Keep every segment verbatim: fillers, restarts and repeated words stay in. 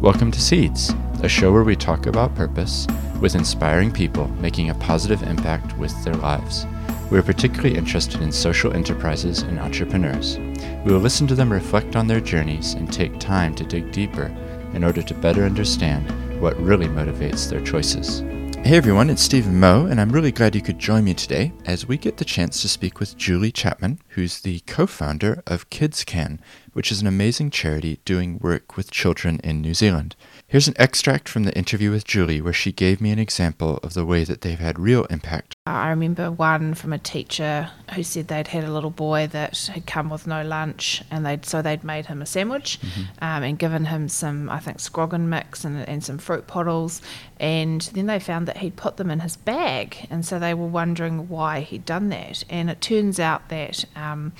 Welcome to Seeds, a show where we talk about purpose with inspiring people making a positive impact with their lives. We are particularly interested in social enterprises and entrepreneurs. We will listen to them reflect on their journeys and take time to dig deeper in order to better understand what really motivates their choices. Hey everyone, it's Stephen Mo, and I'm really glad you could join me today as we get the chance to speak with Julie Chapman, who's the co-founder of Kids Can, which is an amazing charity doing work with children in New Zealand. Here's an extract from the interview with Julie where she gave me an example of the way that they've had real impact. I remember one from a teacher who said they'd had a little boy that had come with no lunch, and they'd so they'd made him a sandwich mm-hmm. um, and given him some, I think, scroggin mix and, and some fruit poddles, and then they found that he'd put them in his bag, and so they were wondering why he'd done that. And it turns out that um,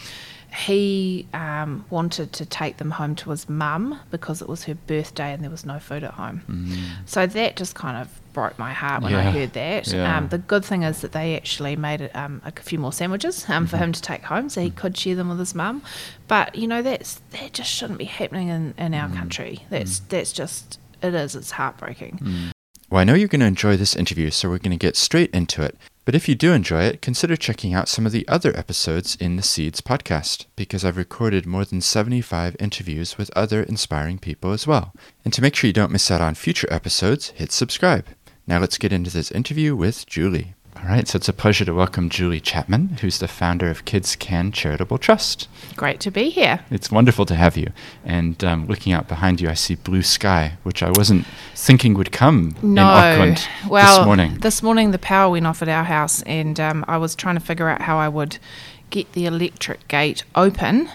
He um, wanted to take them home to his mum because it was her birthday and there was no food at home. Mm. So that just kind of broke my heart when yeah. I heard that. Yeah. Um, the good thing is that they actually made um, a few more sandwiches um, mm-hmm. for him to take home so he could share them with his mum. But, you know, that's that just shouldn't be happening in, in our mm. country. That's, mm. that's just, it is, it's heartbreaking. Mm. Well, I know you're going to enjoy this interview, so we're going to get straight into it. But if you do enjoy it, consider checking out some of the other episodes in the Seeds podcast, because I've recorded more than seventy-five interviews with other inspiring people as well. And to make sure you don't miss out on future episodes, hit subscribe. Now let's get into this interview with Julie. All right, so it's a pleasure to welcome Julie Chapman, who's the founder of Kids Can Charitable Trust. Great to be here. It's wonderful to have you. And um, looking out behind you, I see blue sky, which I wasn't thinking would come no. in Auckland well, this morning. This morning the power went off at our house, and um, I was trying to figure out how I would get the electric gate open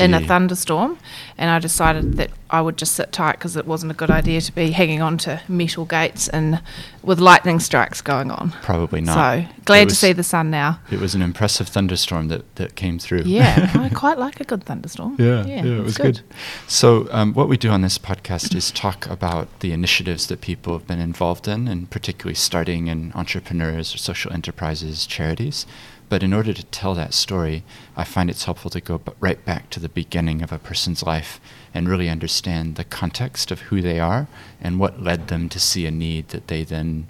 in a thunderstorm, and I decided that I would just sit tight because it wasn't a good idea to be hanging on to metal gates and with lightning strikes going on. Probably not. So glad was, to see the sun now. It was an impressive thunderstorm that, that came through. Yeah, I quite like a good thunderstorm. Yeah, yeah, yeah it was good. good. So um, what we do on this podcast is talk about the initiatives that people have been involved in, and particularly starting in entrepreneurs, or social enterprises, charities. But in order to tell that story, I find it's helpful to go b- right back to the beginning of a person's life and really understand the context of who they are and what led them to see a need that they then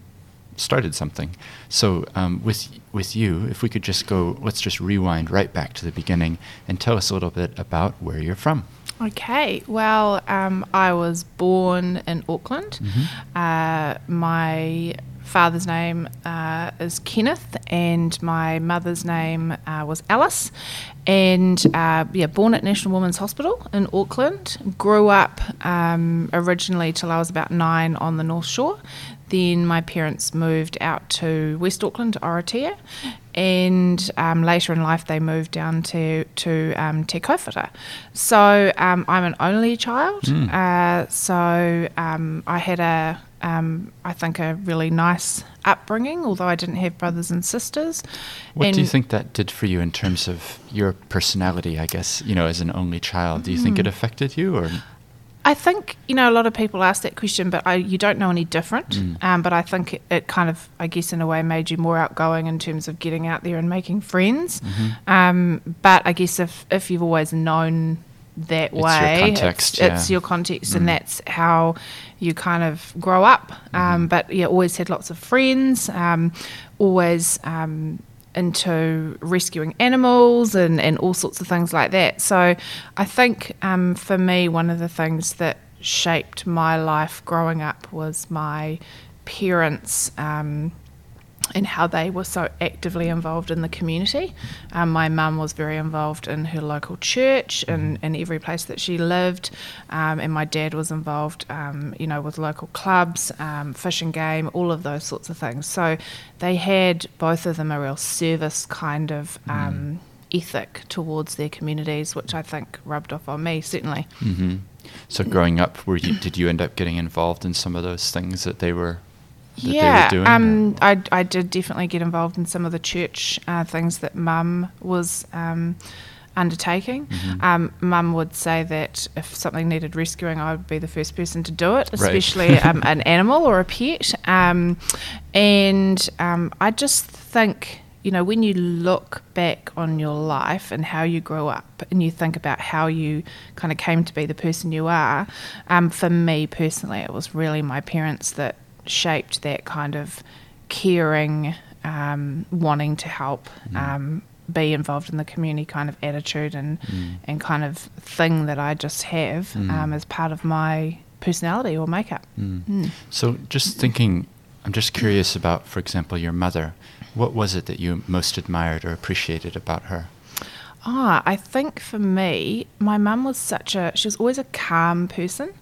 started something. So um, with with you, if we could just go, let's just rewind right back to the beginning and tell us a little bit about where you're from. Okay, well, um, I was born in Auckland. Mm-hmm. Uh, my... father's name uh, is Kenneth, and my mother's name uh, was Alice, and uh, yeah, born at National Women's Hospital in Auckland, grew up um, originally till I was about nine on the North Shore. Then my parents moved out to West Auckland, to Oratia, and um, later in life they moved down to, to um, Te Kauwhata. So um, I'm an only child, mm. uh, so um, I had a Um, I think a really nice upbringing, although I didn't have brothers and sisters. What and do you think that did for you in terms of your personality, I guess, you know, as an only child? Do you mm. think it affected you? Or I think, you know, a lot of people ask that question, but I, you don't know any different. Mm. Um, but I think it, it kind of, I guess, in a way made you more outgoing in terms of getting out there and making friends. Mm-hmm. Um, but I guess if, if you've always known that it's way, your context, it's, yeah. it's your context, mm. and that's how you kind of grow up. Um, mm-hmm. But yeah, always had lots of friends, um, always um, into rescuing animals and, and all sorts of things like that. So I think um, for me, one of the things that shaped my life growing up was my parents. Um, and how they were so actively involved in the community. Um, my mum was very involved in her local church and in every place that she lived, um, and my dad was involved, um, you know, with local clubs, um, fish and game, all of those sorts of things. So they had, both of them, a real service kind of um, mm. ethic towards their communities, which I think rubbed off on me, certainly. Mm-hmm. So growing up, were you, did you end up getting involved in some of those things that they were... Yeah, they were doing, um, I, I did definitely get involved in some of the church uh, things that Mum was um, undertaking. Mm-hmm. Um, Mum would say that if something needed rescuing, I would be the first person to do it, especially right. um, an animal or a pet. Um, and um, I just think, you know, when you look back on your life and how you grew up and you think about how you kind of came to be the person you are, um, for me personally, it was really my parents that shaped that kind of caring, um, wanting to help, mm. um, be involved in the community kind of attitude and, mm. and kind of thing that I just have mm. um, as part of my personality or makeup. Mm. Mm. So just thinking, I'm just curious about, for example, your mother. What was it that you most admired or appreciated about her? Ah, I think for me, my mum was such a, she was always a calm person.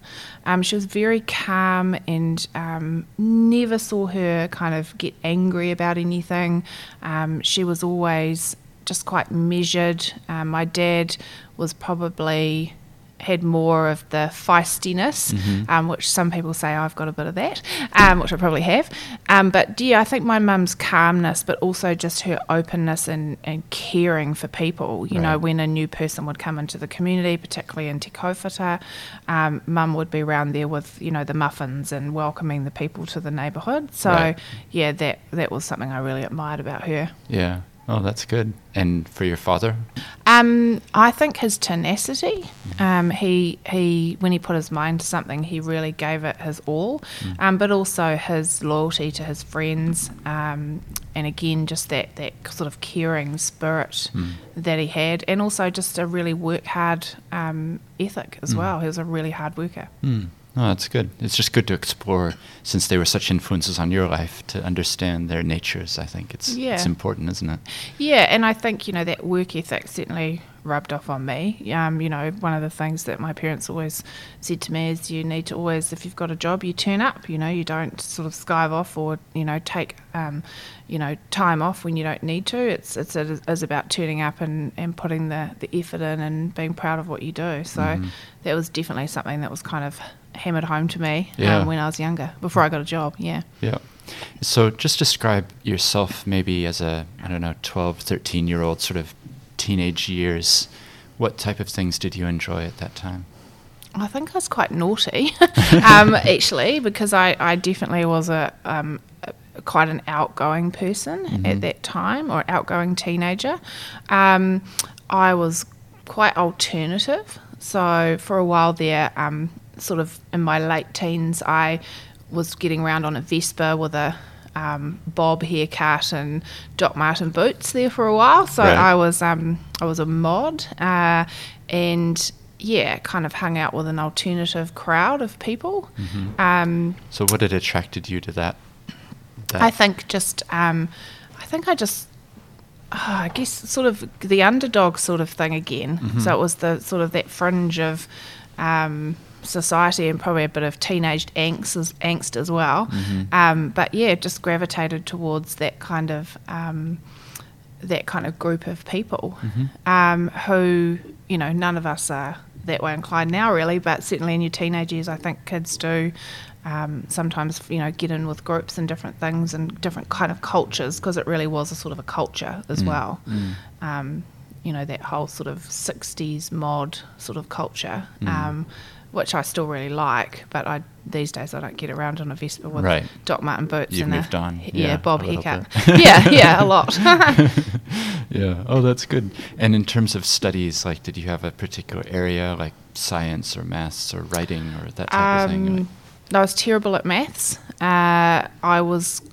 Um, she was very calm and um, never saw her kind of get angry about anything. Um, she was always just quite measured. Um, my dad was probably... had more of the feistiness, mm-hmm. um, which some people say oh, I've got a bit of that, um, which I probably have. Um, but yeah, I think my mum's calmness, but also just her openness and, and caring for people. You right. know, when a new person would come into the community, particularly in Te Kauwhata, um, mum would be around there with, you know, the muffins and welcoming the people to the neighbourhood. So right. yeah, that, that was something I really admired about her. Yeah. Oh, that's good. And for your father? Um, I think his tenacity. Mm. Um, he he when he put his mind to something, he really gave it his all. Mm. Um, but also his loyalty to his friends. Um, and again, just that, that sort of caring spirit mm. that he had. And also just a really work hard um, ethic as mm. well. He was a really hard worker. Mm. Oh, that's good. It's just good to explore, since they were such influences on your life, to understand their natures, I think. It's yeah. it's important, isn't it? Yeah, and I think, you know, that work ethic certainly rubbed off on me. Um, you know, one of the things that my parents always said to me is you need to always, if you've got a job, you turn up, you know, you don't sort of skive off or, you know, take, um, you know, time off when you don't need to. It's it's, it is about turning up and, and putting the, the effort in and being proud of what you do. So mm-hmm. that was definitely something that was kind of hammered home to me yeah. um, when I was younger, before I got a job, yeah. Yeah. So just describe yourself maybe as a, I don't know, twelve, thirteen-year-old sort of teenage years. What type of things did you enjoy at that time? I think I was quite naughty, um, actually, because I, I definitely was a, um, a quite an outgoing person mm-hmm. at that time, or outgoing teenager. Um, I was quite alternative. So for a while there, um, sort of in my late teens, I was getting around on a Vespa with a um, bob haircut and Doc Marten boots there for a while. So right. I was um, I was a mod uh, and, yeah, kind of hung out with an alternative crowd of people. Mm-hmm. Um, so what had attracted you to that? that? I think just um, I think I just Oh, I guess sort of the underdog sort of thing again. Mm-hmm. So it was the sort of that fringe of um, society and probably a bit of teenage angst as, angst as well. Mm-hmm. Um, but yeah, just gravitated towards that kind of um, that kind of group of people mm-hmm. um, who, you know, none of us are that way inclined now really, but certainly in your teenage years, I think kids do. Um, sometimes, you know, get in with groups and different things and different kind of cultures, because it really was a sort of a culture as mm. well. Mm. Um, you know, that whole sort of sixties mod sort of culture, mm. um, which I still really like, but I these days I don't get around on a Vespa with right. Doc Marten boots You've and moved a on. Yeah, yeah, bob haircut. yeah, yeah, a lot. yeah. Oh, that's good. And in terms of studies, like, did you have a particular area, like science or maths or writing or that type um, of thing? Like, I was terrible at maths. Uh, I was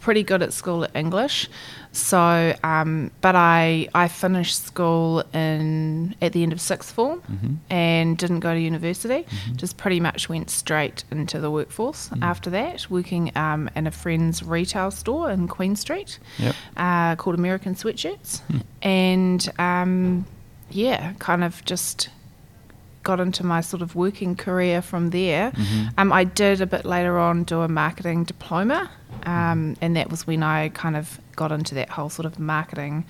pretty good at school at English. So, um, but I I finished school in at the end of sixth form mm-hmm. and didn't go to university. Mm-hmm. Just pretty much went straight into the workforce mm. after that, working um, in a friend's retail store in Queen Street yep. uh, called American Sweatshirts. Mm. And um, yeah, kind of just got into my sort of working career from there. Mm-hmm. Um, I did a bit later on do a marketing diploma, um, and that was when I kind of got into that whole sort of marketing,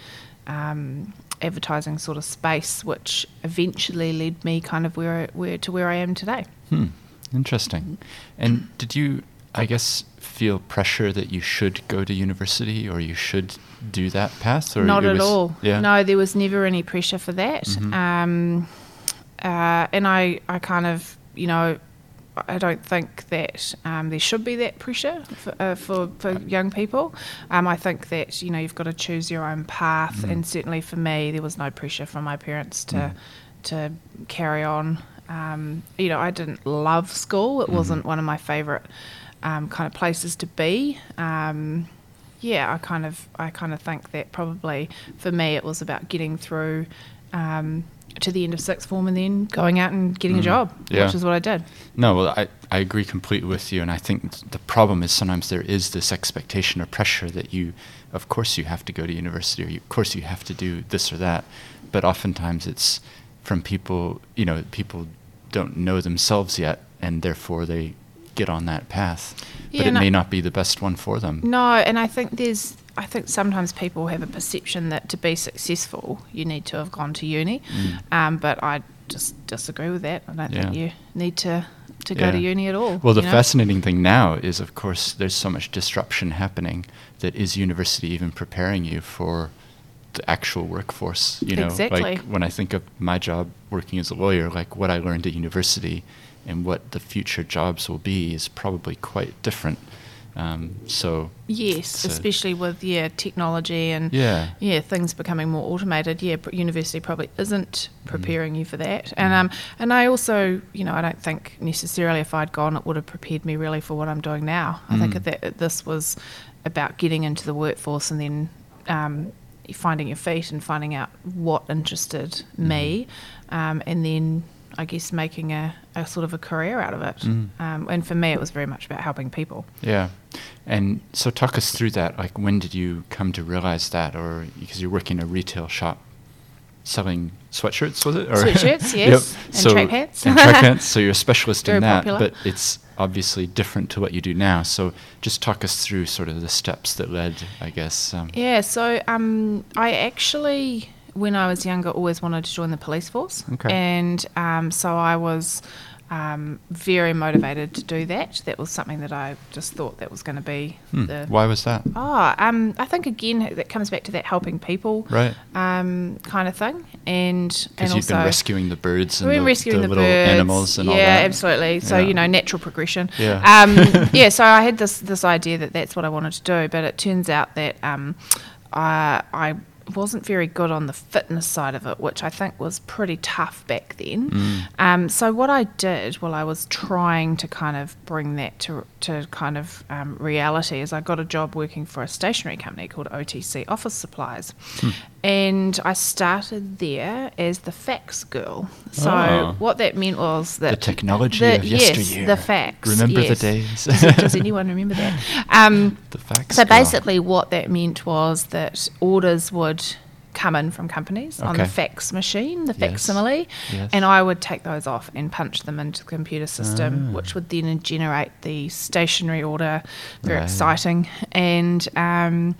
um, advertising sort of space, which eventually led me kind of where, where to where I am today. Hmm. Interesting. And did you, I guess, feel pressure that you should go to university or you should do that path? Or Not at was, all. Yeah. No, there was never any pressure for that. Mm-hmm. Um, Uh, and I, I kind of, you know, I don't think that um, there should be that pressure for uh, for, for young people. Um, I think that, you know, you've got to choose your own path, mm. and certainly for me, there was no pressure from my parents to mm. to carry on. Um, you know, I didn't love school. It mm. wasn't one of my favourite um, kind of places to be. Um, yeah, I kind of I kind of think that probably for me it was about getting through. Um, to the end of sixth form and then going out and getting mm. a job, yeah. which is what I did. No, well, I, I agree completely with you, and I think the problem is sometimes there is this expectation or pressure that you, of course you have to go to university, or you, of course you have to do this or that, but oftentimes it's from people, you know, people don't know themselves yet, and therefore they get on that path, yeah, but it may I, not be the best one for them. No, and I think there's... I think sometimes people have a perception that to be successful, you need to have gone to uni, mm. um, but I just disagree with that. I don't yeah. think you need to, to yeah. go to uni at all. Well, the know? fascinating thing now is, of course, there's so much disruption happening that is university even preparing you for the actual workforce? You know, exactly. Like when I think of my job working as a lawyer, like what I learned at university and what the future jobs will be is probably quite different. Um, so yes, so especially with yeah technology and yeah. yeah things becoming more automated. Yeah, university probably isn't preparing mm. you for that. Mm. And um and I also you know I don't think necessarily if I'd gone it would have prepared me really for what I'm doing now. I mm. think that this was about getting into the workforce and then um, finding your feet and finding out what interested mm. me, um, and then. I guess making a, a sort of a career out of it. Mm. Um, and for me, it was very much about helping people. Yeah. And so talk us through that. Like, when did you come to realize that? Or because you're working in a retail shop selling sweatshirts, was it? Or sweatshirts, yes. Yep. And so, track pants. And track pants. So you're a specialist in that. Popular. But it's obviously different to what you do now. So just talk us through sort of the steps that led, I guess. Um, yeah. So um, I actually... when I was younger, always wanted to join the police force. Okay. And um, so I was um, very motivated to do that. That was something that I just thought that was going to be. Hmm. The Why was that? Oh, um, I think, again, that comes back to that helping people right. um, kind of thing. And Because you've been rescuing the birds and the, rescuing the, the little birds, animals and yeah, all that. Yeah, absolutely. So, yeah. you know, natural progression. Yeah. Um, yeah, so I had this, this idea that that's what I wanted to do, but it turns out that um, I... I wasn't very good on the fitness side of it, which I think was pretty tough back then. Mm. Um, so what I did while I was trying to kind of bring that to to kind of um, reality is I got a job working for a stationery company called O T C Office Supplies. Hmm. And I started there as the fax girl. So oh. what that meant was that... the technology the, of yesteryear. Yes, the fax. Remember yes. the days. does, does anyone remember that? Um, the fax So girl. Basically what that meant was that orders would come in from companies okay. on the fax machine, the yes. facsimile, yes. and I would take those off and punch them into the computer system, oh. which would then generate the stationery order. Very right. exciting. And... Um,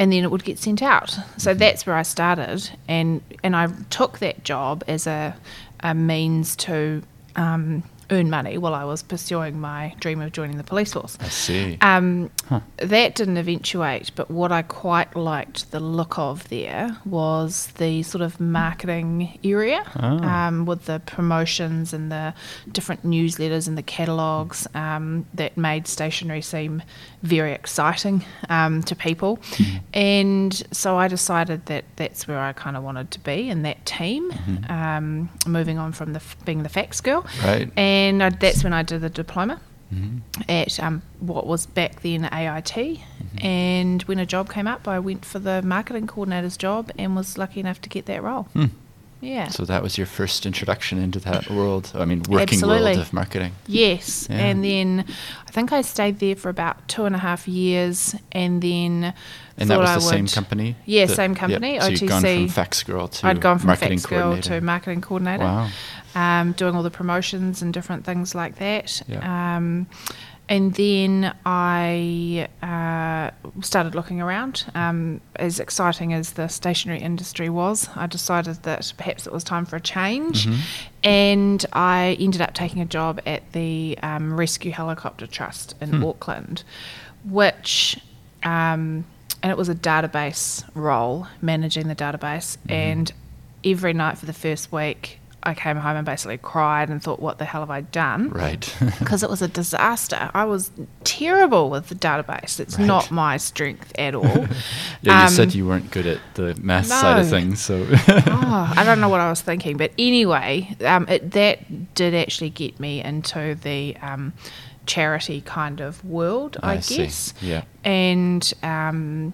and then it would get sent out. So mm-hmm. that's where I started, and and I took that job as a, a means to um, earn money while I was pursuing my dream of joining the police force. I see. Um, huh. That didn't eventuate, but what I quite liked the look of there was the sort of marketing area oh. um, with the promotions and the different newsletters and the catalogues um, that made stationery seem very exciting um, to people, mm. and so I decided that that's where I kind of wanted to be in that team, mm-hmm. um, moving on from the f- being the fax girl, right. and I, that's when I did the diploma mm-hmm. at um, what was back then A I T, mm-hmm. and when a job came up I went for the marketing coordinator's job and was lucky enough to get that role. Mm. Yeah. So that was your first introduction into that world, I mean working Absolutely. World of marketing. Yes, yeah. And then I think I stayed there for about two and a half years and then And that was the I same would, company? Yeah, the, same company, yep. O T C. So you'd gone from fax girl to I'd gone from marketing fax girl to marketing coordinator, wow. um, doing all the promotions and different things like that. Yep. Um And then I uh, started looking around. Um, as exciting as the stationery industry was, I decided that perhaps it was time for a change. Mm-hmm. And I ended up taking a job at the um, Rescue Helicopter Trust in hmm. Auckland, which, um, and it was a database role, managing the database. Mm-hmm. And every night for the first week, I came home and basically cried and thought, what the hell have I done? Right. Because it was a disaster. I was terrible with the database. It's right. not my strength at all. yeah, um, you said you weren't good at the math no. side of things. So oh, I don't know what I was thinking. But anyway, um, it, that did actually get me into the um, charity kind of world, I, I guess. See. Yeah. And um,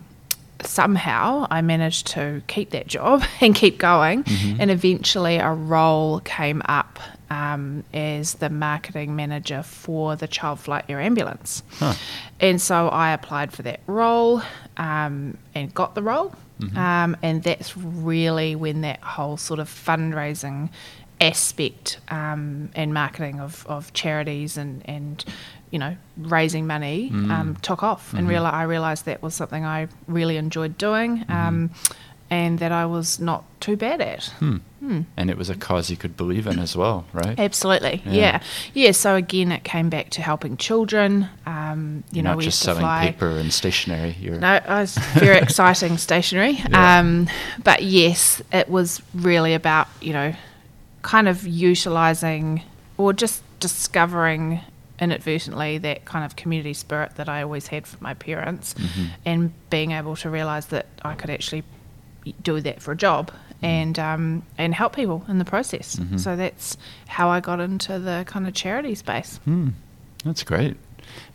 somehow I managed to keep that job and keep going, mm-hmm. and eventually a role came up um, as the marketing manager for the Child Flight Air Ambulance. Huh. And so I applied for that role um, and got the role, mm-hmm. um, and that's really when that whole sort of fundraising aspect um, and marketing of, of charities and, and you know, raising money mm. um, took off, mm-hmm. and reali- I realised that was something I really enjoyed doing, um, mm-hmm. and that I was not too bad at. Hmm. Hmm. And it was a cause you could believe in as well, right? Absolutely, yeah. Yeah, yeah so again, it came back to helping children. Um, you you're know, not we just selling fly. paper and stationery. You're no, it was very exciting stationery. Yeah. Um, but yes, it was really about, you know, kind of utilising or just discovering inadvertently that kind of community spirit that I always had for my parents, mm-hmm. and being able to realise that I could actually do that for a job, mm-hmm. and um, and help people in the process. Mm-hmm. So that's how I got into the kind of charity space. Mm. That's great.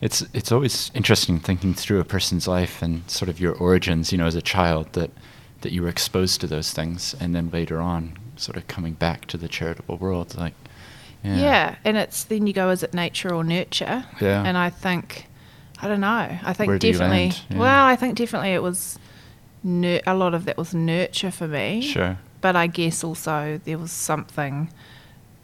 It's it's always interesting thinking through a person's life and sort of your origins, you know, as a child, that, that you were exposed to those things and then later on sort of coming back to the charitable world, like Yeah. yeah, and it's then you go, is it nature or nurture? Yeah. And I think, I don't know, I think Where definitely, yeah. well, I think definitely it was, nur- a lot of that was nurture for me. Sure. But I guess also there was something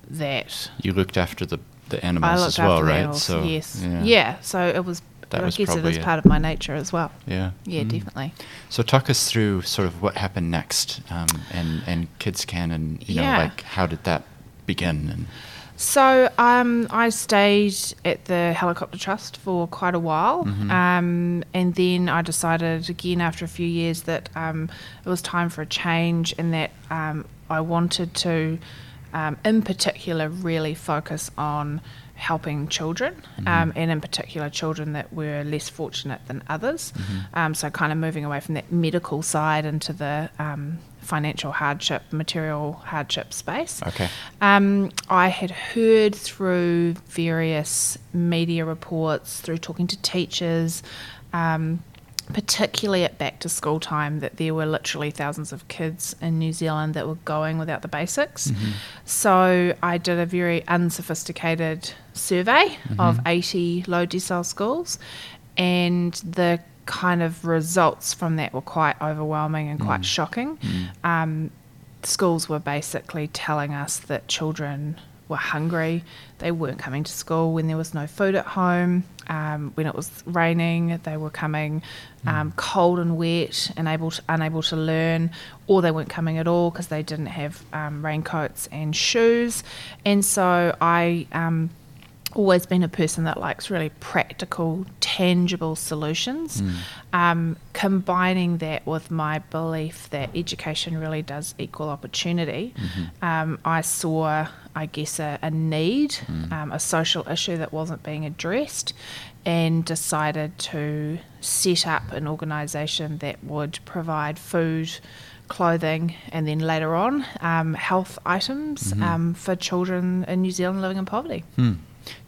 that... You looked after the, the animals as well, right? Animals, so yes. Yeah. yeah, so it was, that I was guess it was it. part of my nature as well. Yeah. Yeah, mm. definitely. So talk us through sort of what happened next um, and, and Kids Can and, you yeah. know, like how did that begin and... So um, I stayed at the Helicopter Trust for quite a while, mm-hmm. um, and then I decided again after a few years that um, it was time for a change, and that um, I wanted to, um, in particular, really focus on helping children, mm-hmm. um, and in particular children that were less fortunate than others. Mm-hmm. Um, so kind of moving away from that medical side into the um, financial hardship, material hardship space. Okay. Um, I had heard through various media reports, through talking to teachers, um, particularly at back to school time, that there were literally thousands of kids in New Zealand that were going without the basics. Mm-hmm. So I did a very unsophisticated survey mm-hmm. of eighty low decile schools, and the kind of results from that were quite overwhelming and quite mm. shocking. Mm. Um, schools were basically telling us that children were hungry, they weren't coming to school when there was no food at home, um, when it was raining they were coming um, mm. cold and wet and able to, unable to learn, or they weren't coming at all because they didn't have um, raincoats and shoes. And so I... Um, always been a person that likes really practical, tangible solutions. Mm. Um, combining that with my belief that education really does equal opportunity, mm-hmm. um, I saw, I guess, a, a need, mm. um, a social issue that wasn't being addressed, and decided to set up an organisation that would provide food, clothing, and then later on um, health items mm-hmm. um, for children in New Zealand living in poverty. Mm.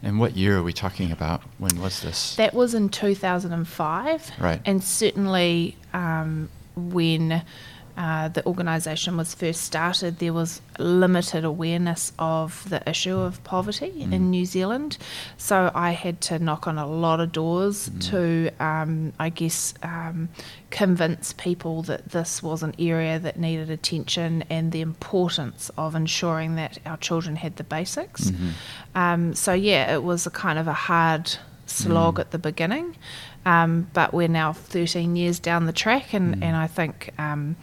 And what year are we talking about? When was this? That was in two thousand five. Right. And certainly um, when uh, the organisation was first started, there was limited awareness of the issue of poverty mm. in New Zealand. So I had to knock on a lot of doors mm. to, um, I guess, um, convince people that this was an area that needed attention and the importance of ensuring that our children had the basics. Mm-hmm. Um, so yeah, it was a kind of a hard slog mm. at the beginning, um, but we're now thirteen years down the track, and, mm. and I think um,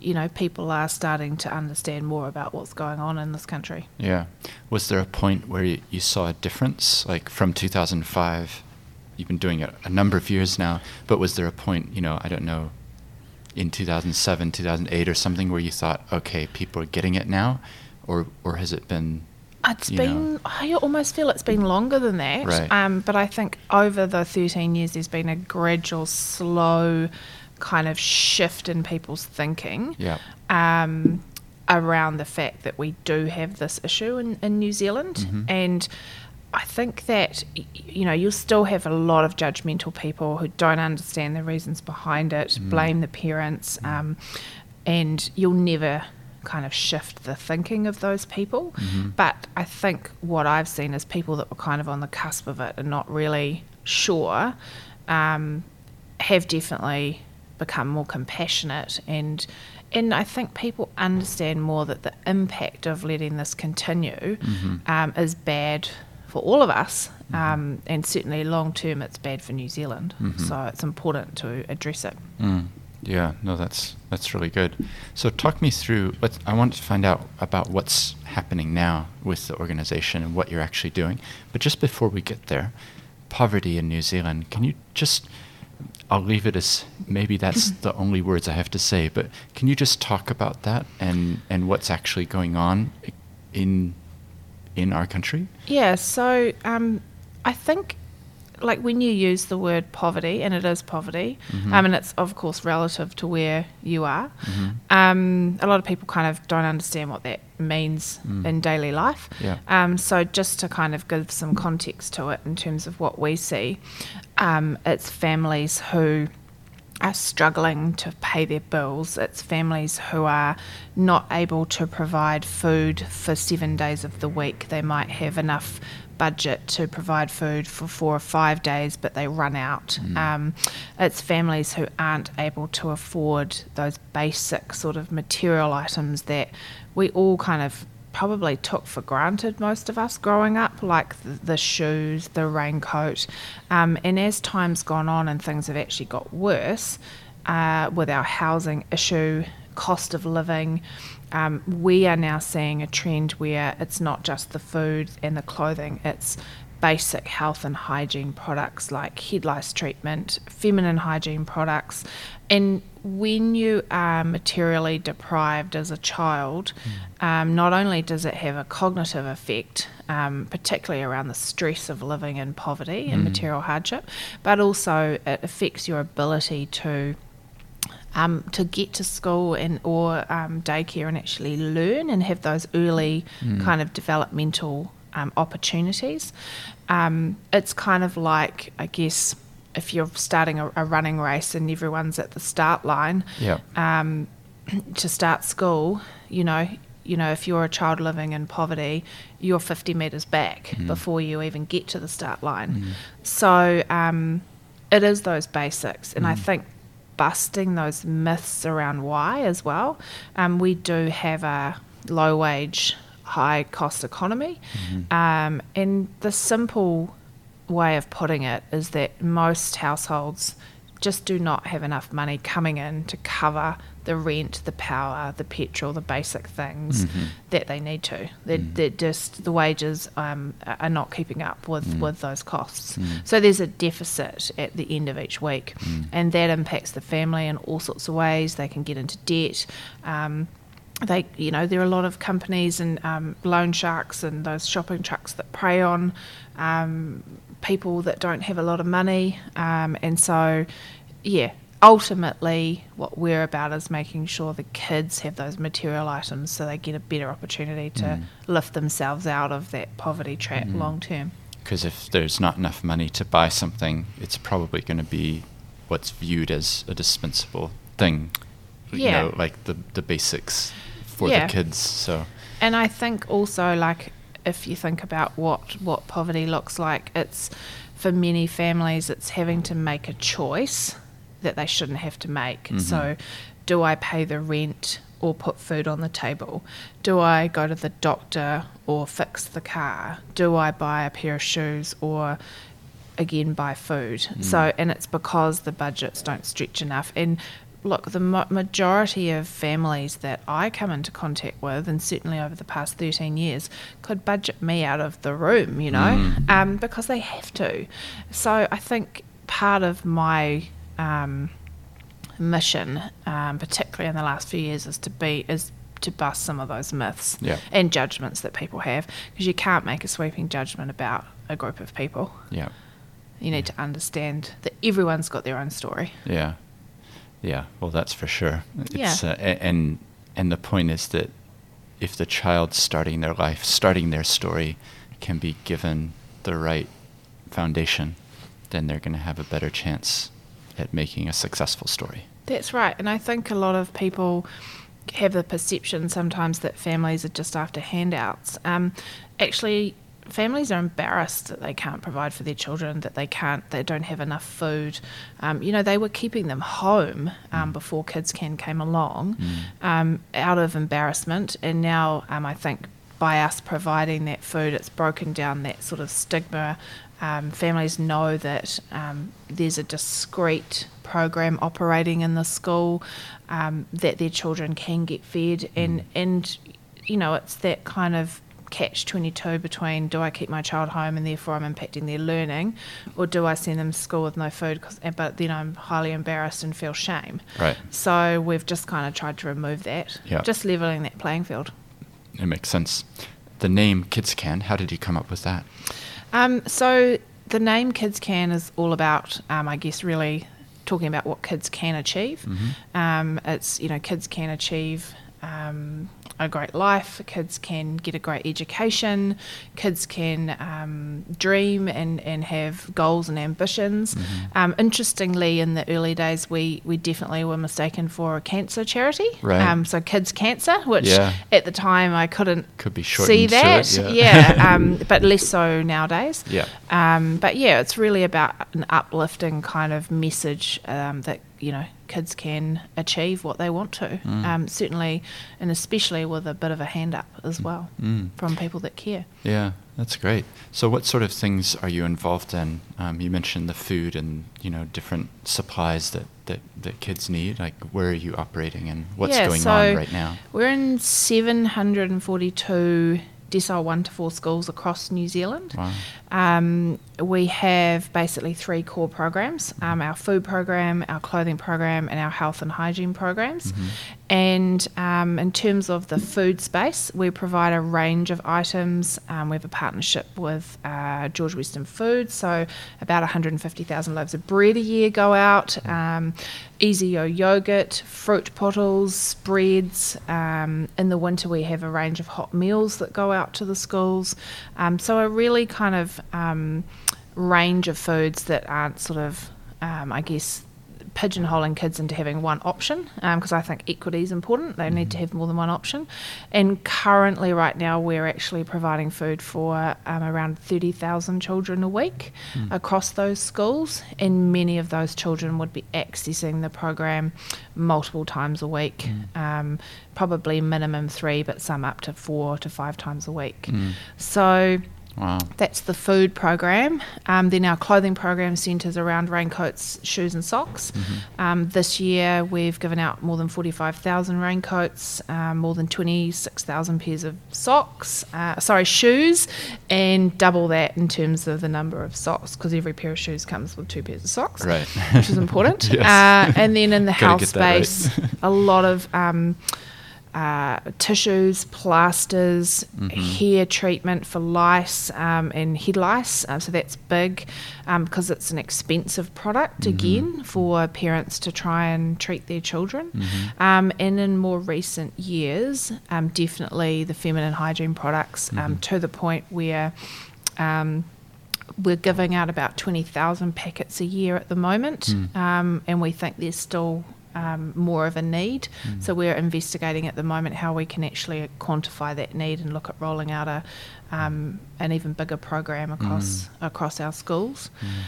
you know, people are starting to understand more about what's going on in this country. Yeah. Was there a point where you, you saw a difference, like from two thousand five? You've been doing it a number of years now, but was there a point, you know, I don't know, in two thousand seven, two thousand eight or something where you thought, okay, people are getting it now, or or has it been? It's been. Know? I almost feel it's been longer than that. Right. Um, but I think over the thirteen years, there's been a gradual, slow, kind of shift in people's thinking. Yeah. Um, around the fact that we do have this issue in, in New Zealand, mm-hmm. and I think that, you know, you'll still have a lot of judgmental people who don't understand the reasons behind it, mm. blame the parents, mm. um, and you'll never kind of shift the thinking of those people. Mm-hmm. But I think what I've seen is people that were kind of on the cusp of it and not really sure, um, have definitely become more compassionate, and and I think people understand more that the impact of letting this continue mm-hmm. um, is bad for all of us, mm-hmm. um, and certainly long term it's bad for New Zealand, mm-hmm. so it's important to address it. Mm. Yeah, no, that's that's really good. So talk me through, let's, I want to find out about what's happening now with the organisation and what you're actually doing, but just before we get there, poverty in New Zealand, can you just, I'll leave it as maybe that's the only words I have to say, but can you just talk about that and, and what's actually going on in in our country? Yeah, so um, I think, like, when you use the word poverty, and it is poverty, mm-hmm. um, and it's of course relative to where you are, mm-hmm. um, a lot of people kind of don't understand what that means mm. in daily life. Yeah. Um, so just to kind of give some context to it in terms of what we see, um, it's families who are struggling to pay their bills. It's families who are not able to provide food for seven days of the week. They might have enough budget to provide food for four or five days, but they run out. Mm. Um, it's families who aren't able to afford those basic sort of material items that we all kind of probably took for granted, most of us growing up, like the, the shoes, the raincoat, um, and as time's gone on and things have actually got worse, uh, with our housing issue, cost of living, um, we are now seeing a trend where it's not just the food and the clothing, it's basic health and hygiene products like head lice treatment, feminine hygiene products. And when you are materially deprived as a child, mm. um, not only does it have a cognitive effect, um, particularly around the stress of living in poverty mm. and material hardship, but also it affects your ability to Um, to get to school and or um, daycare and actually learn and have those early mm. kind of developmental um, opportunities. Um, it's kind of like, I guess, if you're starting a, a running race and everyone's at the start line yeah. um, to start school, you know, you know, if you're a child living in poverty, you're fifty metres back mm. before you even get to the start line. Mm. So um, it is those basics, and mm. I think busting those myths around why as well. Um, we do have a low-wage, high-cost economy, mm-hmm. um, and the simple way of putting it is that most households just do not have enough money coming in to cover the rent, the power, the petrol, the basic things mm-hmm. that they need to. They're, mm. they're just, the wages um, are not keeping up with, mm. with those costs. Mm. So there's a deficit at the end of each week, mm. and that impacts the family in all sorts of ways. They can get into debt. Um, they, you know, there are a lot of companies and um, loan sharks and those shopping trucks that prey on um, people that don't have a lot of money. Um, and so, yeah. Ultimately, what we're about is making sure the kids have those material items so they get a better opportunity to mm. lift themselves out of that poverty trap mm. long term. Because if there's not enough money to buy something, it's probably going to be what's viewed as a dispensable thing. Yeah. You know, like the, the basics for yeah. the kids. So. And I think also, like, if you think about what, what poverty looks like, it's, for many families, it's having to make a choice that they shouldn't have to make. Mm-hmm. So, do I pay the rent or put food on the table? Do I go to the doctor or fix the car? Do I buy a pair of shoes or, again, buy food? Mm. So, and it's because the budgets don't stretch enough. And look, the mo- majority of families that I come into contact with, and certainly over the past thirteen years, could budget me out of the room, you know, mm. um, because they have to. So I think part of my Um, mission, um, particularly in the last few years, is to be is to bust some of those myths yeah. and judgments that people have, because you can't make a sweeping judgment about a group of people. Yeah. You need yeah. to understand that everyone's got their own story. Yeah. Yeah, well, that's for sure. It's, yeah. uh, and and the point is that if the child starting their life, starting their story, can be given the right foundation, then they're going to have a better chance at making a successful story. That's right. And I think a lot of people have the perception sometimes that families are just after handouts. Um, actually, families are embarrassed that they can't provide for their children, that they can't, they don't have enough food. Um, you know, they were keeping them home um, mm. before Kids Can came along mm. um, out of embarrassment. And now um, I think by us providing that food, it's broken down that sort of stigma. Um, families know that um, there's a discrete program operating in the school, um, that their children can get fed. And, mm. and you know, it's that kind of catch twenty-two between, do I keep my child home and therefore I'm impacting their learning, or do I send them to school with no food, cause, but then I'm highly embarrassed and feel shame. Right. So we've just kind of tried to remove that, yeah. just levelling that playing field. It makes sense. The name Kids Can, how did you come up with that? Um, so the name Kids Can is all about, um, I guess, really talking about what kids can achieve. Mm-hmm. Um, it's, you know, kids can achieve um, a great life, kids can get a great education, kids can um, dream and, and have goals and ambitions. Mm-hmm. Um, interestingly, in the early days, we, we definitely were mistaken for a cancer charity. Right. Um, so Kids Cancer, which yeah. at the time I couldn't Could be see that. To it, yeah, yeah um, but less so nowadays. Yeah. Um, but yeah, it's really about an uplifting kind of message um, that, you know, kids can achieve what they want to, mm. um, certainly, and especially with a bit of a hand up as well mm. from people that care. Yeah, that's great. So what sort of things are you involved in? Um, you mentioned the food and, you know, different supplies that, that, that kids need. Like, where are you operating and what's yeah, going so on right now? We're in seven hundred forty-two decile one to four schools across New Zealand. Wow. Um, we have basically three core programs, um, our food program, our clothing program, and our health and hygiene programs. Mm-hmm. And um, in terms of the food space, we provide a range of items. Um, we have a partnership with uh, George Weston Foods, so about one hundred fifty thousand loaves of bread a year go out, um, EasiYo yogurt, fruit bottles, breads. Um, in the winter, we have a range of hot meals that go out to the schools. Um, so a really kind of Um, range of foods that aren't sort of, um, I guess, pigeonholing kids into having one option, because um, I think equity is important. They mm-hmm. need to have more than one option. And currently right now we're actually providing food for um, around thirty thousand children a week mm. across those schools, and many of those children would be accessing the program multiple times a week, mm. um, probably minimum three, but some up to four to five times a week. Mm. So wow. That's the food program. Um, then our clothing program centres around raincoats, shoes and socks. Mm-hmm. Um, this year we've given out more than forty-five thousand raincoats, um, more than twenty-six thousand pairs of socks, uh, sorry, shoes, and double that in terms of the number of socks, because every pair of shoes comes with two pairs of socks, right. which is important. yes. uh, and then in the health space, right. a lot of Um, Uh, tissues, plasters, mm-hmm. hair treatment for lice um, and head lice. Um, so that's big because um, it's an expensive product, mm-hmm. again, for parents to try and treat their children. Mm-hmm. Um, and in more recent years, um, definitely the feminine hygiene products um, mm-hmm. to the point where Um, we're giving out about twenty thousand packets a year at the moment, mm. um, and we think there's still Um, more of a need. Mm. So we're investigating at the moment how we can actually quantify that need and look at rolling out a um, an even bigger program across mm. across our schools. Mm.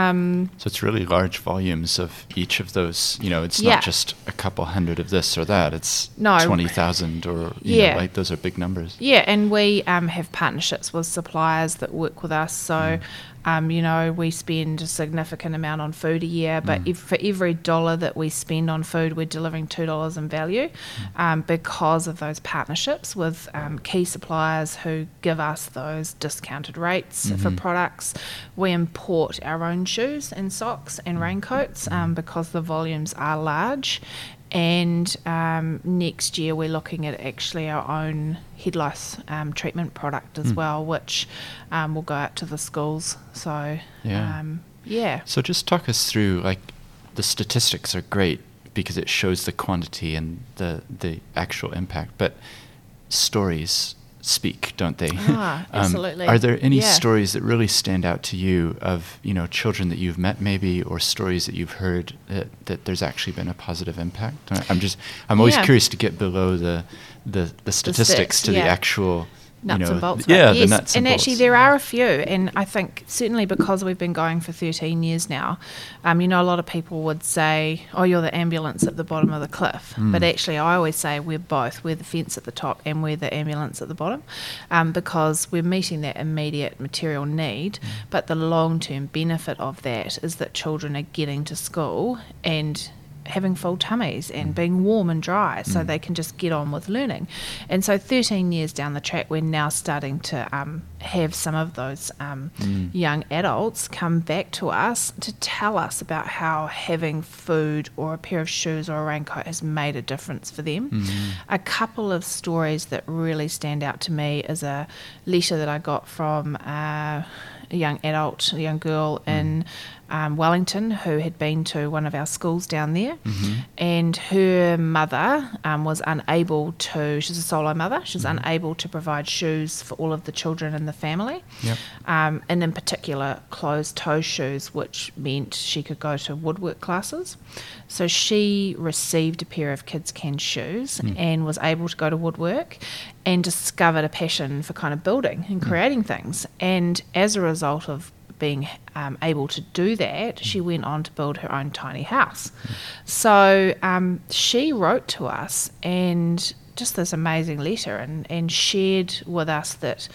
Um, so it's really large volumes of each of those. You know, it's yeah. not just a couple hundred of this or that. It's no, twenty thousand or, you yeah. know, like those are big numbers. Yeah, and we um, have partnerships with suppliers that work with us. So mm. Um, you know, we spend a significant amount on food a year, but mm. if for every dollar that we spend on food, we're delivering two dollars in value mm. um, because of those partnerships with um, key suppliers who give us those discounted rates mm-hmm. for products. We import our own shoes and socks and raincoats um, because the volumes are large. And um, next year we're looking at actually our own headlice um, treatment product as mm. well, which um, will go out to the schools. So yeah. Um, yeah. So just talk us through, like, the statistics are great because it shows the quantity and the, the actual impact, but stories speak, don't they? Ah, absolutely. um, are there any yeah. stories that really stand out to you of, you know, children that you've met maybe, or stories that you've heard that, that there's actually been a positive impact? I'm just, I'm always yeah. curious to get below the, the, the statistics the stats, to yeah. the actual... Nuts you know, and bolts, right? Yeah, yes. the nuts and, and bolts. Actually, there are a few, and I think certainly because we've been going for thirteen years now, um, you know, a lot of people would say, oh, you're the ambulance at the bottom of the cliff. Mm. But actually, I always say we're both. We're the fence at the top and we're the ambulance at the bottom, um, because we're meeting that immediate material need, mm. but the long-term benefit of that is that children are getting to school and having full tummies and being warm and dry, so mm. they can just get on with learning. And so thirteen years down the track, we're now starting to um, have some of those um, mm. young adults come back to us to tell us about how having food or a pair of shoes or a raincoat has made a difference for them. Mm. A couple of stories that really stand out to me is a letter that I got from uh, a young adult, a young girl mm. in Um, Wellington, who had been to one of our schools down there, mm-hmm. and her mother um, was unable to, she's a solo mother, she was mm-hmm. unable to provide shoes for all of the children in the family, yep. um, and in particular closed-toe shoes, which meant she could go to woodwork classes. So she received a pair of Kids Can shoes mm. and was able to go to woodwork and discovered a passion for kind of building and creating mm. things. And as a result of being um, able to do that, she went on to build her own tiny house. So um, she wrote to us, and just this amazing letter, and, and shared with us that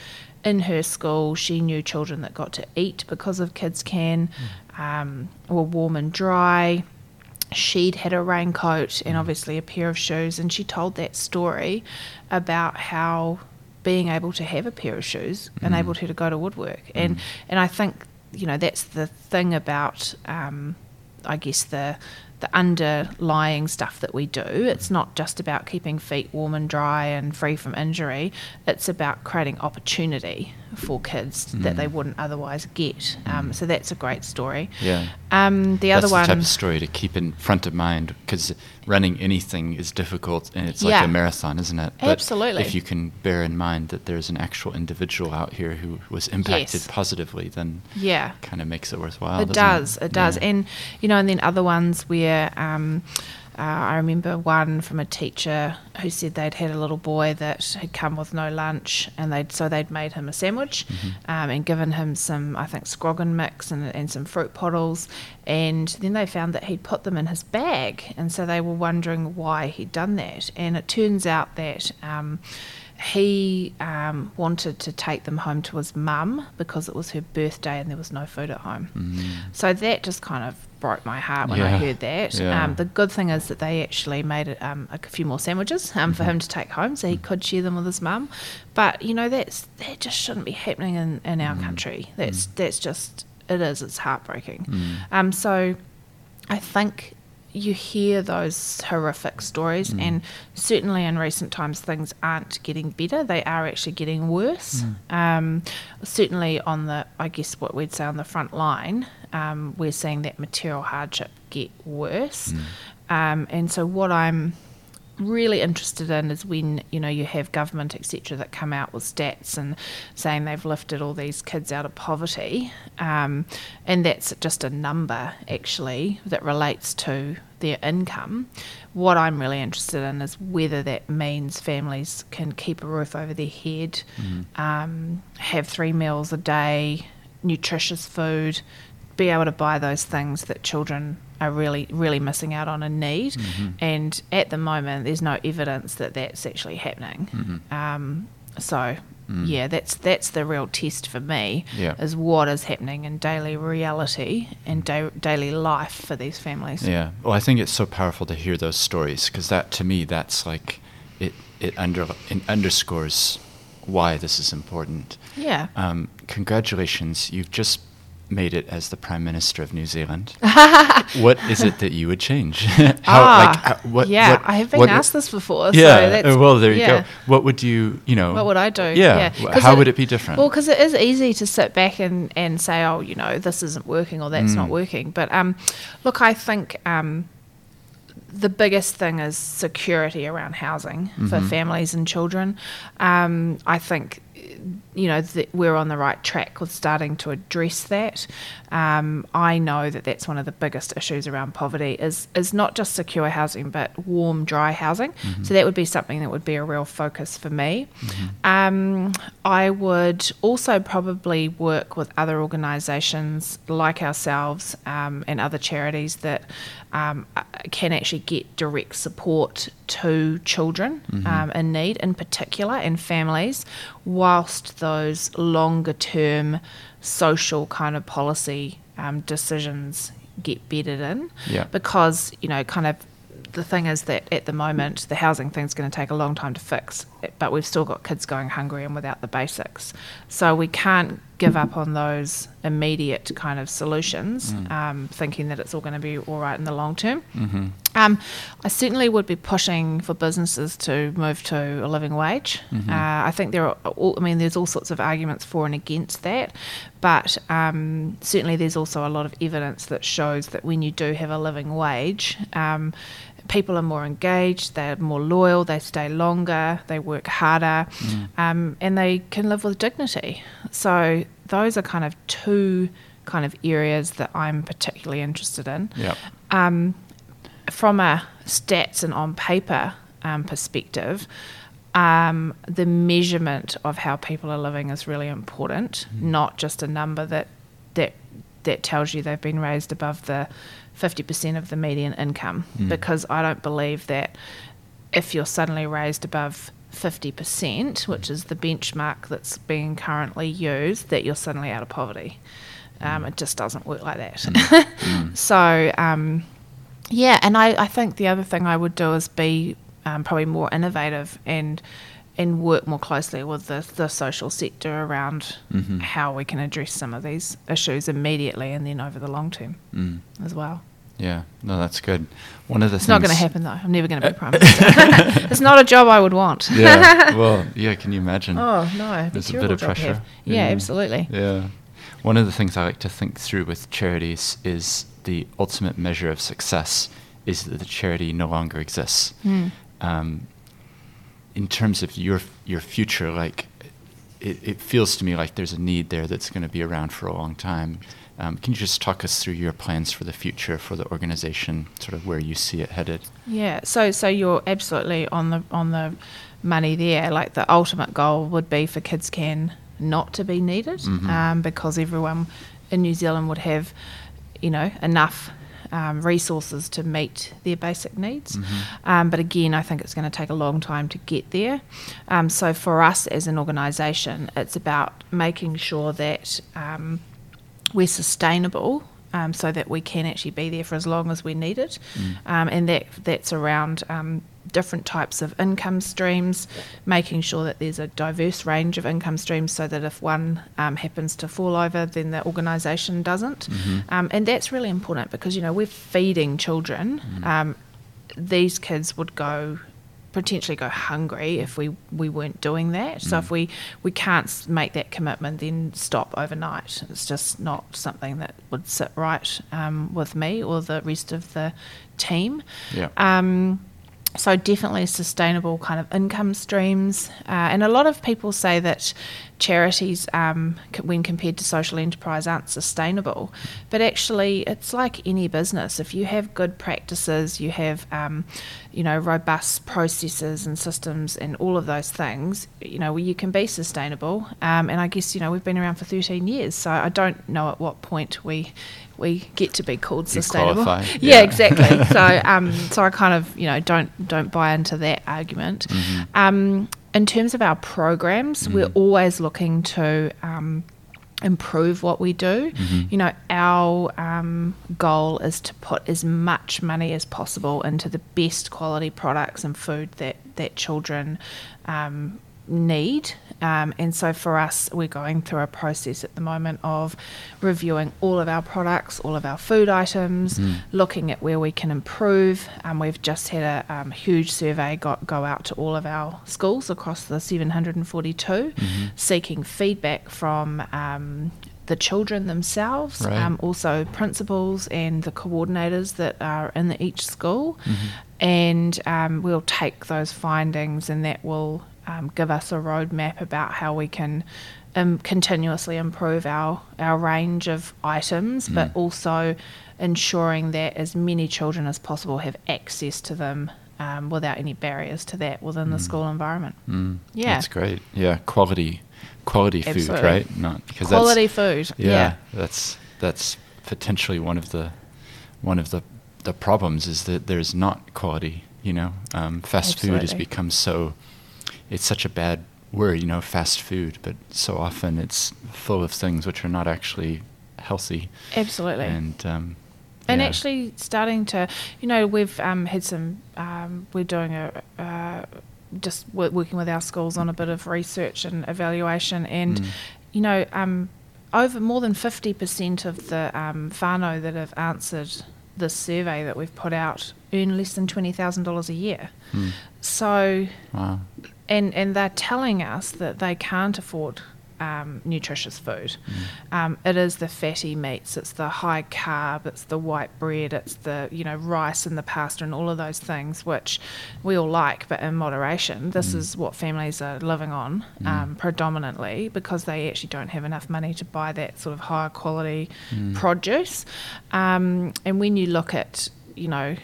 in her school she knew children that got to eat because of Kids Can, um, were warm and dry. She'd had a raincoat and obviously a pair of shoes, and she told that story about how being able to have a pair of shoes mm. enabled her to go to woodwork. And mm. and I think, you know, that's the thing about, um, I guess, the the underlying stuff that we do. It's not just about keeping feet warm and dry and free from injury. It's about creating opportunity for kids mm. that they wouldn't otherwise get. Um, so that's a great story. Yeah. Um, the that's other one... That's the type of story to keep in front of mind, because running anything is difficult, and it's like yeah. a marathon, isn't it? But absolutely. If you can bear in mind that there's an actual individual out here who was impacted yes. positively, then yeah. kind of makes it worthwhile. It does. It, it does. Yeah. And, you know, and then other ones where... Um, Uh, I remember one from a teacher who said they'd had a little boy that had come with no lunch, and they'd so they'd made him a sandwich mm-hmm. um, and given him some, I think, scroggin mix and, and some fruit poddles, and then they found that he'd put them in his bag, and so they were wondering why he'd done that. And it turns out that um, he um, wanted to take them home to his mum because it was her birthday and there was no food at home. Mm-hmm. So that just kind of broke my heart when yeah. I heard that. Yeah. Um, the good thing is that they actually made um, a few more sandwiches um, mm-hmm. for him to take home so he could share them with his mum. But, you know, that's that just shouldn't be happening in, in our mm-hmm. country. That's mm-hmm. that's just, it is, it's heartbreaking. Mm-hmm. Um, so I think you hear those horrific stories mm. and certainly in recent times things aren't getting better, they are actually getting worse. Mm. Um, certainly on the, I guess what we'd say on the front line, um, we're seeing that material hardship get worse. Mm. Um, and so what I'm really interested in is when, you know, you have government, et cetera, that come out with stats and saying they've lifted all these kids out of poverty, um, and that's just a number actually that relates to their income. What I'm really interested in is whether that means families can keep a roof over their head, mm. um, have three meals a day, nutritious food, be able to buy those things that children are really, really missing out on and need. Mm-hmm. And at the moment, there's no evidence that that's actually happening. Mm-hmm. Um, so, mm. yeah, that's that's the real test for me, yeah. is what is happening in daily reality and da- daily life for these families. Yeah. Well, I think it's so powerful to hear those stories, because that, to me, that's like, it, it, under, it underscores why this is important. Yeah. Um, congratulations. You've just made it as the Prime Minister of New Zealand, what is it that you would change? How, ah, like, how, what, yeah, what, I have been asked this before. Yeah, so that's, well, there you yeah. go. What would you, you know... What would I do? Yeah, yeah. How it, would it be different? Well, because it is easy to sit back and, and say, oh, you know, this isn't working or that's mm. not working. But, um, look, I think... Um, the biggest thing is security around housing mm-hmm. for families and children. Um, I think, you know, that we're on the right track with starting to address that. Um, I know that that's one of the biggest issues around poverty is, is not just secure housing, but warm, dry housing. Mm-hmm. So that would be something that would be a real focus for me. Mm-hmm. Um, I would also probably work with other organisations like ourselves um, and other charities that um, can actually get direct support to children mm-hmm. um, in need in particular and families, whilst those longer term social kind of policy um, decisions get bedded in. Yeah. Because, you know, kind of the thing is that at the moment the housing thing's going to take a long time to fix, but we've still got kids going hungry and without the basics. So we can't give up on those immediate kind of solutions, mm. um, thinking that it's all going to be all right in the long term. Mm-hmm. Um, I certainly would be pushing for businesses to move to a living wage. Mm-hmm. Uh, I think there are, all, I mean, there's all sorts of arguments for and against that, but um, certainly there's also a lot of evidence that shows that when you do have a living wage, um, people are more engaged, they're more loyal, they stay longer, they work harder, mm. um, and they can live with dignity. So those are kind of two kind of areas that I'm particularly interested in. Yep. Um, from a stats and on paper um, perspective, um, the measurement of how people are living is really important, mm. not just a number that that that tells you they've been raised above the fifty percent of the median income, mm. because I don't believe that if you're suddenly raised above fifty percent, which is the benchmark that's being currently used, that you're suddenly out of poverty. Um, mm. It just doesn't work like that. Mm. mm. So, um, yeah, and I, I think the other thing I would do is be um, probably more innovative and and work more closely with the, the social sector around mm-hmm. how we can address some of these issues immediately and then over the long term mm. as well. Yeah, no, that's good. One of the it's things not going to happen though. I'm never going to be Prime Minister. It's not a job I would want. Yeah, well, yeah. Can you imagine? Oh no, there's a bit of pressure. Yeah, yeah, absolutely. Yeah, one of the things I like to think through with charities is the ultimate measure of success is that the charity no longer exists. Mm. Um, in terms of your your future, like it, it feels to me like there's a need there that's going to be around for a long time. Um, can you just talk us through your plans for the future for the organisation, sort of where you see it headed? Yeah, so so you're absolutely on the on the money there. Like the ultimate goal would be for Kids Can not to be needed, mm-hmm. um, because everyone in New Zealand would have, you know, enough um, resources to meet their basic needs. Mm-hmm. Um, but again, I think it's going to take a long time to get there. Um, so for us as an organisation, it's about making sure that Um, we're sustainable, um, so that we can actually be there for as long as we need it, mm. um, and that that's around um, different types of income streams, making sure that there's a diverse range of income streams so that if one um, happens to fall over, then the organisation doesn't. Mm-hmm. Um, and that's really important because, you know, we're feeding children. Mm. Um, these kids would go... potentially go hungry if we, we weren't doing that. Mm. So if we, we can't make that commitment, then stop overnight. It's just not something that would sit right um, with me or the rest of the team. Yeah. Um, so definitely sustainable kind of income streams. Uh, and a lot of people say that charities, um, c- when compared to social enterprise, aren't sustainable. But actually, it's like any business. If you have good practices, you have, um, you know, robust processes and systems and all of those things, you know, where you can be sustainable. Um, and I guess, you know, we've been around for thirteen years, so I don't know at what point we... we get to be called you sustainable. Qualify, yeah. yeah, exactly. So, um, so I kind of, you know, don't don't buy into that argument. Mm-hmm. Um, in terms of our programs, mm-hmm. we're always looking to um, improve what we do. Mm-hmm. You know, our um, goal is to put as much money as possible into the best quality products and food that that children um, need. Um, and so for us, we're going through a process at the moment of reviewing all of our products, all of our food items, mm. looking at where we can improve. Um, we've just had a um, huge survey got, go out to all of our schools across the seven hundred forty-two, mm-hmm. seeking feedback from um, the children themselves, right. um, also principals and the coordinators that are in the, each school. Mm-hmm. And um, we'll take those findings, and that will Um, give us a roadmap about how we can um, continuously improve our, our range of items, mm. but also ensuring that as many children as possible have access to them um, without any barriers to that within mm. the school environment. Mm. Yeah, that's great. Yeah, quality, quality Absolutely. Food, right? Not because quality that's, food. Yeah, yeah, that's that's potentially one of the one of the, the problems is that there's not quality. You know, um, fast Absolutely. Food has become so. It's such a bad word, you know, fast food, but so often it's full of things which are not actually healthy. Absolutely. And um, and yeah. actually starting to, you know, we've um, had some, um, we're doing a, uh, just working with our schools on a bit of research and evaluation, and, mm. you know, um, over more than fifty percent of the um, whānau that have answered this survey that we've put out earn less than twenty thousand dollars a year. Mm. So... Wow. And and they're telling us that they can't afford um, nutritious food. Mm. Um, it is the fatty meats, it's the high carb, it's the white bread, it's the you know rice and the pasta and all of those things which we all like, but in moderation. This mm. is what families are living on um, mm. predominantly, because they actually don't have enough money to buy that sort of higher quality mm. produce. Um, and when you look at you know.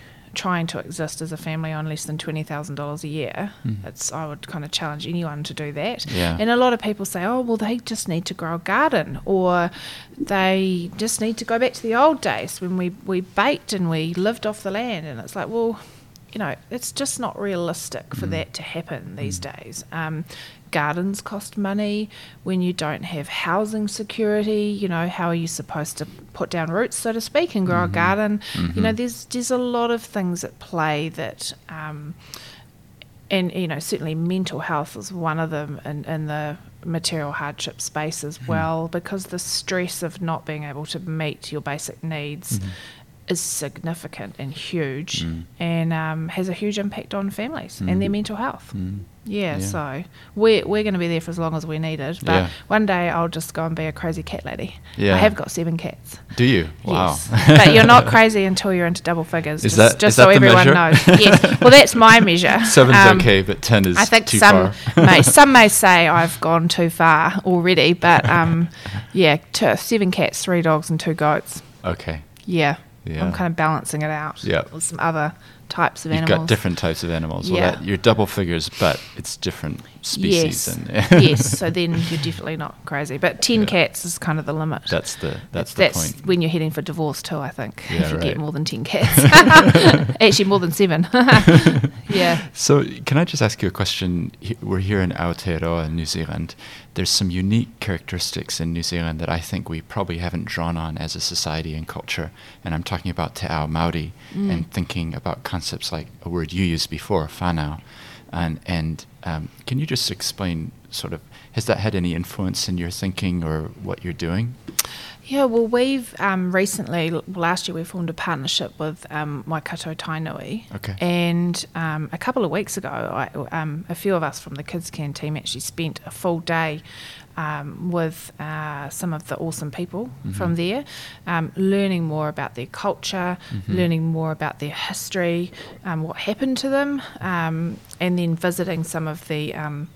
trying to exist as a family on less than twenty thousand dollars a year, mm. it's I would kind of challenge anyone to do that. Yeah. And a lot of people say, oh, well, they just need to grow a garden, or they just need to go back to the old days when we, we baked and we lived off the land. And it's like, well, you know, it's just not realistic for mm. that to happen these mm. days. Um, gardens cost money. When you don't have housing security, you know, how are you supposed to put down roots, so to speak, and grow mm-hmm. a garden? Mm-hmm. You know, there's there's a lot of things at play that, um, and, you know, certainly mental health is one of them in, in the material hardship space as mm-hmm. well, because the stress of not being able to meet your basic needs mm-hmm. is significant and huge mm. and um, has a huge impact on families mm. and their mental health. Mm. Yeah, yeah, so we're, we're going to be there for as long as we're needed, but yeah. one day I'll just go and be a crazy cat lady. Yeah. I have got seven cats. Do you? Wow. Yes. But you're not crazy until you're into double figures, is just, that, just is so that everyone knows. Yes. Well, that's my measure. Seven's um, okay, but ten is I think too some far. may, some may say I've gone too far already, but um, yeah, two, seven cats, three dogs and two goats. Okay. Yeah. Yeah. I'm kind of balancing it out yeah. with some other types of You've animals. You've got different types of animals. Yeah. Well, that, you're double figures, but it's different species. Yes, and yes. So then you're definitely not crazy. But ten yeah. cats is kind of the limit. That's the that's, that's the that's point. When you're heading for divorce too, I think, yeah, if you right. get more than ten cats. Actually, more than seven. yeah. So can I just ask you a question? We're here in Aotearoa, New Zealand. There's some unique characteristics in New Zealand that I think we probably haven't drawn on as a society and culture. And I'm talking about Te Ao Māori mm. and thinking about concepts like a word you used before, whānau. And, and um, can you just explain sort of, has that had any influence in your thinking or what you're doing? Yeah, well, we've um, recently, last year we formed a partnership with um, Waikato Tainui. Okay. And um, a couple of weeks ago, I, um, a few of us from the Kids Can team actually spent a full day um, with uh, some of the awesome people mm-hmm. from there, um, learning more about their culture, mm-hmm. learning more about their history, um, what happened to them, um, and then visiting some of the... Um,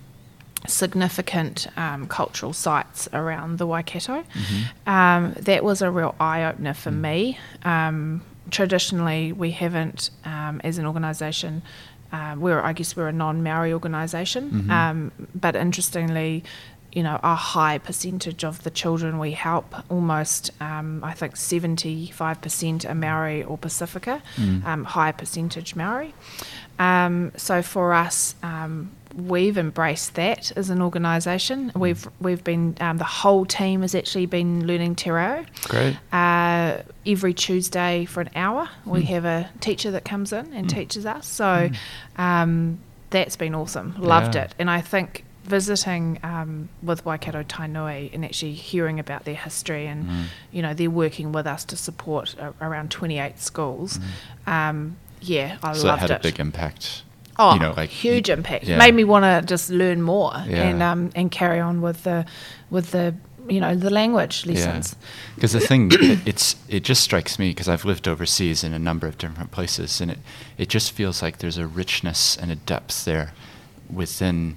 significant um, cultural sites around the Waikato. Mm-hmm. Um, that was a real eye-opener for mm. me. Um, traditionally, we haven't, um, as an organisation, uh, we're I guess we're a non-Maori organisation, mm-hmm. um, but interestingly, you know, a high percentage of the children we help, almost um, I think seventy-five percent are Maori or Pacifica, mm. um, high percentage Maori. Um, so for us, um, we've embraced that as an organisation. We've we've been um, the whole team has actually been learning te reo. Great. Uh, every Tuesday for an hour, we mm. have a teacher that comes in and mm. teaches us. So mm. um, that's been awesome. Loved yeah. it, and I think visiting um, with Waikato Tainui and actually hearing about their history and, mm. you know, they're working with us to support a, around twenty-eight schools. Mm. Um, yeah, I so loved it. So it had a big impact. Oh, you know, like, huge impact. Yeah. Made me want to just learn more yeah. and um, and carry on with the, with the you know, the language lessons. Because yeah. the thing, it, it's it just strikes me, because I've lived overseas in a number of different places, and it, it just feels like there's a richness and a depth there within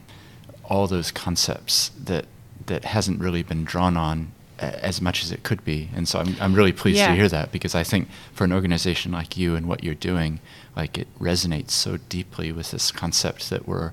all those concepts that that hasn't really been drawn on as much as it could be. And so I'm I'm really pleased yeah. to hear that, because I think for an organization like you and what you're doing, like, it resonates so deeply with this concept that we're,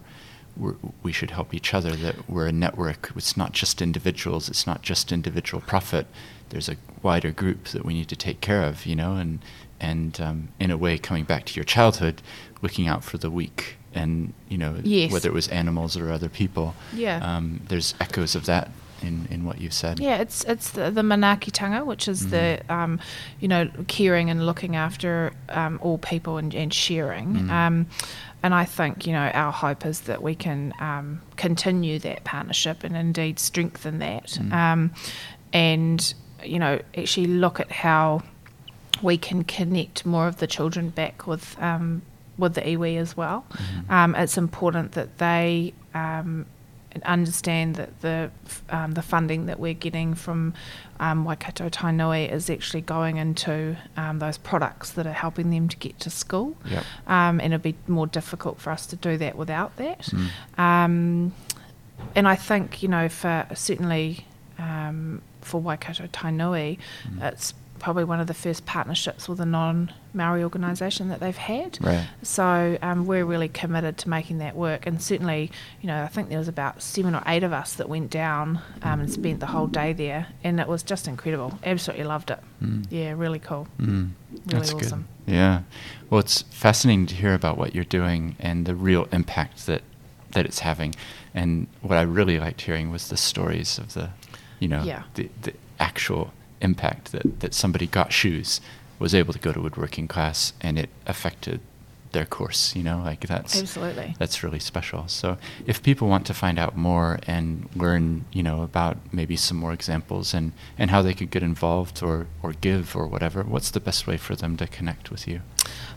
we're we should help each other, that we're a network. It's not just individuals, it's not just individual profit. There's a wider group that we need to take care of, you know, and and um, in a way, coming back to your childhood, looking out for the weak. And, you know, yes. whether it was animals or other people, yeah. um, there's echoes of that in, in what you said. Yeah, it's it's the, the manakitanga, which is mm-hmm. the, um, you know, caring and looking after um, all people and, and sharing. Mm-hmm. Um, and I think, you know, our hope is that we can um, continue that partnership and indeed strengthen that. Mm-hmm. Um, and, you know, actually look at how we can connect more of the children back with um with the iwi as well. Mm-hmm. Um, it's important that they um, understand that the um, the funding that we're getting from um, Waikato Tainui is actually going into um, those products that are helping them to get to school. Yep. Um, and it'd be more difficult for us to do that without that. Mm. Um, and I think, you know, for certainly um, for Waikato Tainui, mm. it's probably one of the first partnerships with a non-Māori organisation that they've had. Right. So um, we're really committed to making that work, and certainly, you know, I think there was about seven or eight of us that went down um, and spent the whole day there, and it was just incredible. Absolutely loved it. Mm. Yeah, really cool. Mm. Really That's awesome. Good. Yeah. Well, it's fascinating to hear about what you're doing and the real impact that, that it's having. And what I really liked hearing was the stories of the, you know, yeah. the, the actual impact that, that somebody got shoes, was able to go to woodworking class, and it affected their course, you know, like that's absolutely that's really special. So if people want to find out more and learn, you know, about maybe some more examples and, and how they could get involved or, or give or whatever, what's the best way for them to connect with you?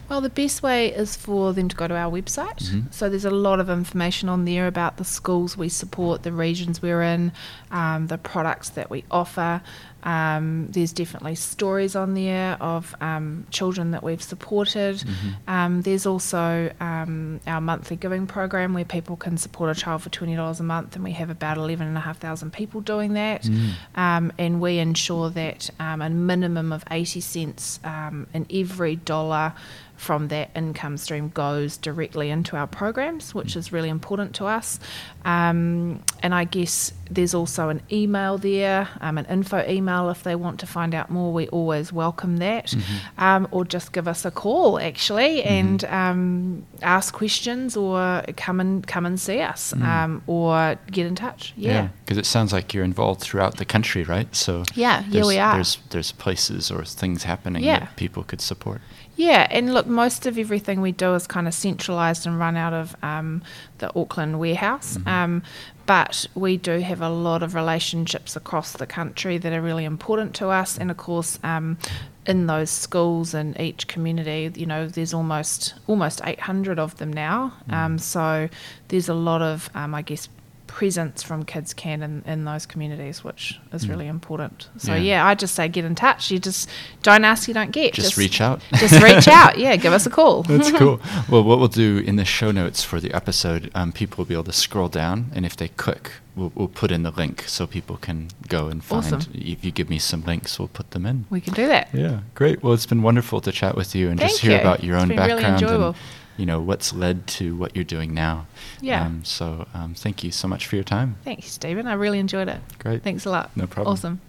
Well, the best way is for them to go to our website. Mm-hmm. So there's a lot of information on there about the schools we support, the regions we're in, um, the products that we offer. Um, there's definitely stories on there of um, children that we've supported. Mm-hmm. Um, there's also um, our monthly giving program where people can support a child for twenty dollars a month, and we have about eleven thousand five hundred people doing that. Mm. Um, and we ensure that um, a minimum of eighty cents um, in every dollar from that income stream goes directly into our programs, which is really important to us. Um, and I guess there's also an email there, um, an info email if they want to find out more. We always welcome that. Mm-hmm. Um, or just give us a call, actually, mm-hmm. and um, ask questions, or come and come and see us, mm-hmm. um, or get in touch. Yeah, because yeah, it sounds like you're involved throughout the country, right? So yeah, yeah, we are. There's there's places or things happening yeah. that people could support. Yeah, and look, most of everything we do is kind of centralised and run out of um, the Auckland warehouse, mm-hmm. um, but we do have a lot of relationships across the country that are really important to us, and of course um, in those schools in each community, you know, there's almost almost eight hundred of them now, mm-hmm. um, so there's a lot of, um, I guess, presence from Kids Can in, in those communities, which is mm. really important. So yeah. yeah, I just say get in touch. You just don't ask, you don't get. Just, just reach out. Just reach out. Yeah, give us a call. That's cool. Well, what we'll do in the show notes for the episode, um, people will be able to scroll down, and if they click, we'll, we'll put in the link so people can go and find. Awesome. If you give me some links, we'll put them in. We can do that. Yeah, great. Well, it's been wonderful to chat with you and Thank just hear you. About your it's own been background. Really enjoyable. And, you know, what's led to what you're doing now. Yeah. Um, so um, thank you so much for your time. Thanks, Stephen. I really enjoyed it. Great. Thanks a lot. No problem. Awesome.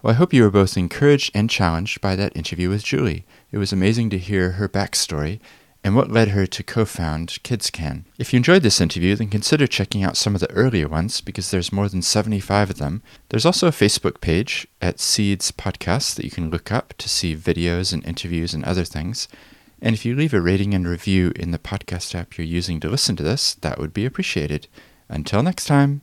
Well, I hope you were both encouraged and challenged by that interview with Julie. It was amazing to hear her backstory and what led her to co-found Kids Can. If you enjoyed this interview, then consider checking out some of the earlier ones, because there's more than seventy-five of them. There's also a Facebook page at Seeds Podcast that you can look up to see videos and interviews and other things. And if you leave a rating and review in the podcast app you're using to listen to this, that would be appreciated. Until next time.